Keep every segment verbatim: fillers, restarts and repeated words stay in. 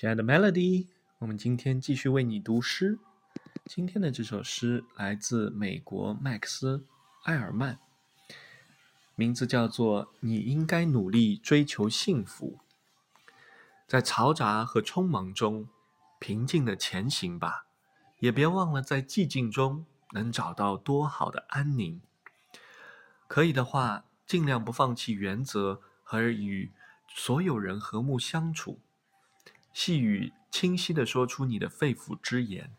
亲爱的 Melody， 我们今天继续为你读诗。今天的这首诗来自美国麦克斯·艾尔曼，名字叫做《你应该努力追求幸福》。在嘈杂和匆忙中，平静地前行吧，也别忘了在寂静中能找到多好的安宁。可以的话，尽量不放弃原则和与所有人和睦相处。细语清晰地说出你的肺腑之言，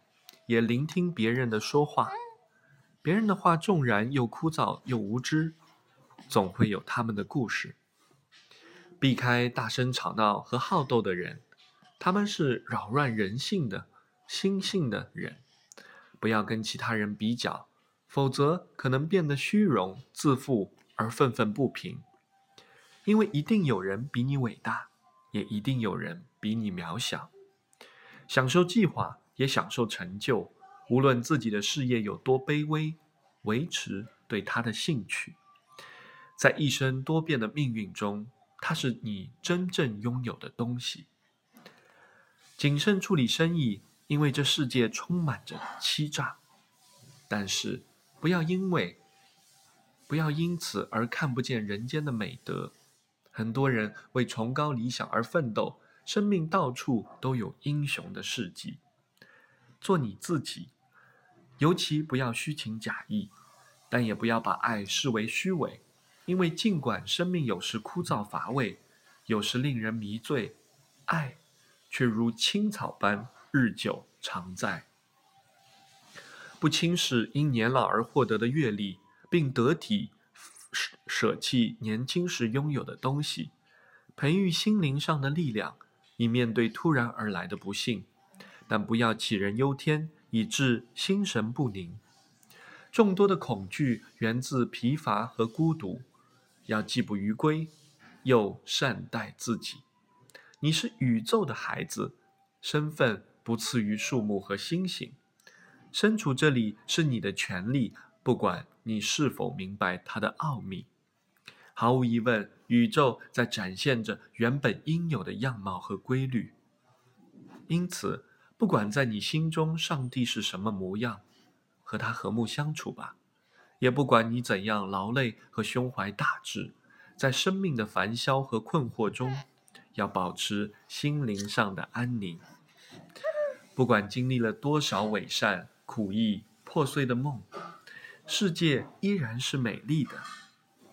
也聆听别人的说话。别人的话纵然又枯燥又无知，总会有他们的故事。避开大声吵闹和好斗的人，他们是扰乱人性的心性的人。不要跟其他人比较，否则可能变得虚荣、自负而愤愤不平。因为一定有人比你伟大，也一定有人比你渺小。享受计划，也享受成就，无论自己的事业有多卑微，维持对他的兴趣。在一生多变的命运中，它是你真正拥有的东西。谨慎处理生意，因为这世界充满着欺诈。但是不要因为不要因此而看不见人间的美德。很多人为崇高理想而奋斗，生命到处都有英雄的事迹。做你自己，尤其不要虚情假意，但也不要把爱视为虚伪。因为尽管生命有时枯燥乏味，有时令人迷醉，爱却如青草般日久常在。不轻视因年老而获得的阅历，并得体舍弃年轻时拥有的东西，培育心灵上的力量，以面对突然而来的不幸。但不要杞人忧天，以致心神不宁。众多的恐惧源自疲乏和孤独。要既不于归，又善待自己。你是宇宙的孩子，身份不次于树木和星星。身处这里是你的权利，不管你是否明白它的奥秘。毫无疑问，宇宙在展现着原本应有的样貌和规律。因此，不管在你心中上帝是什么模样，和他和睦相处吧。也不管你怎样劳累和胸怀大志，在生命的烦嚣和困惑中，要保持心灵上的安宁。不管经历了多少伪善、苦役、破碎的梦，世界依然是美丽的。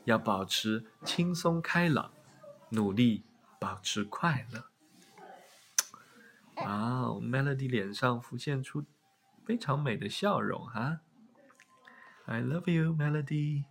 要保持轻松开朗，努力保持快乐。哇、wow, Melody 脸上浮现出非常美的笑容哈。I love you, Melody.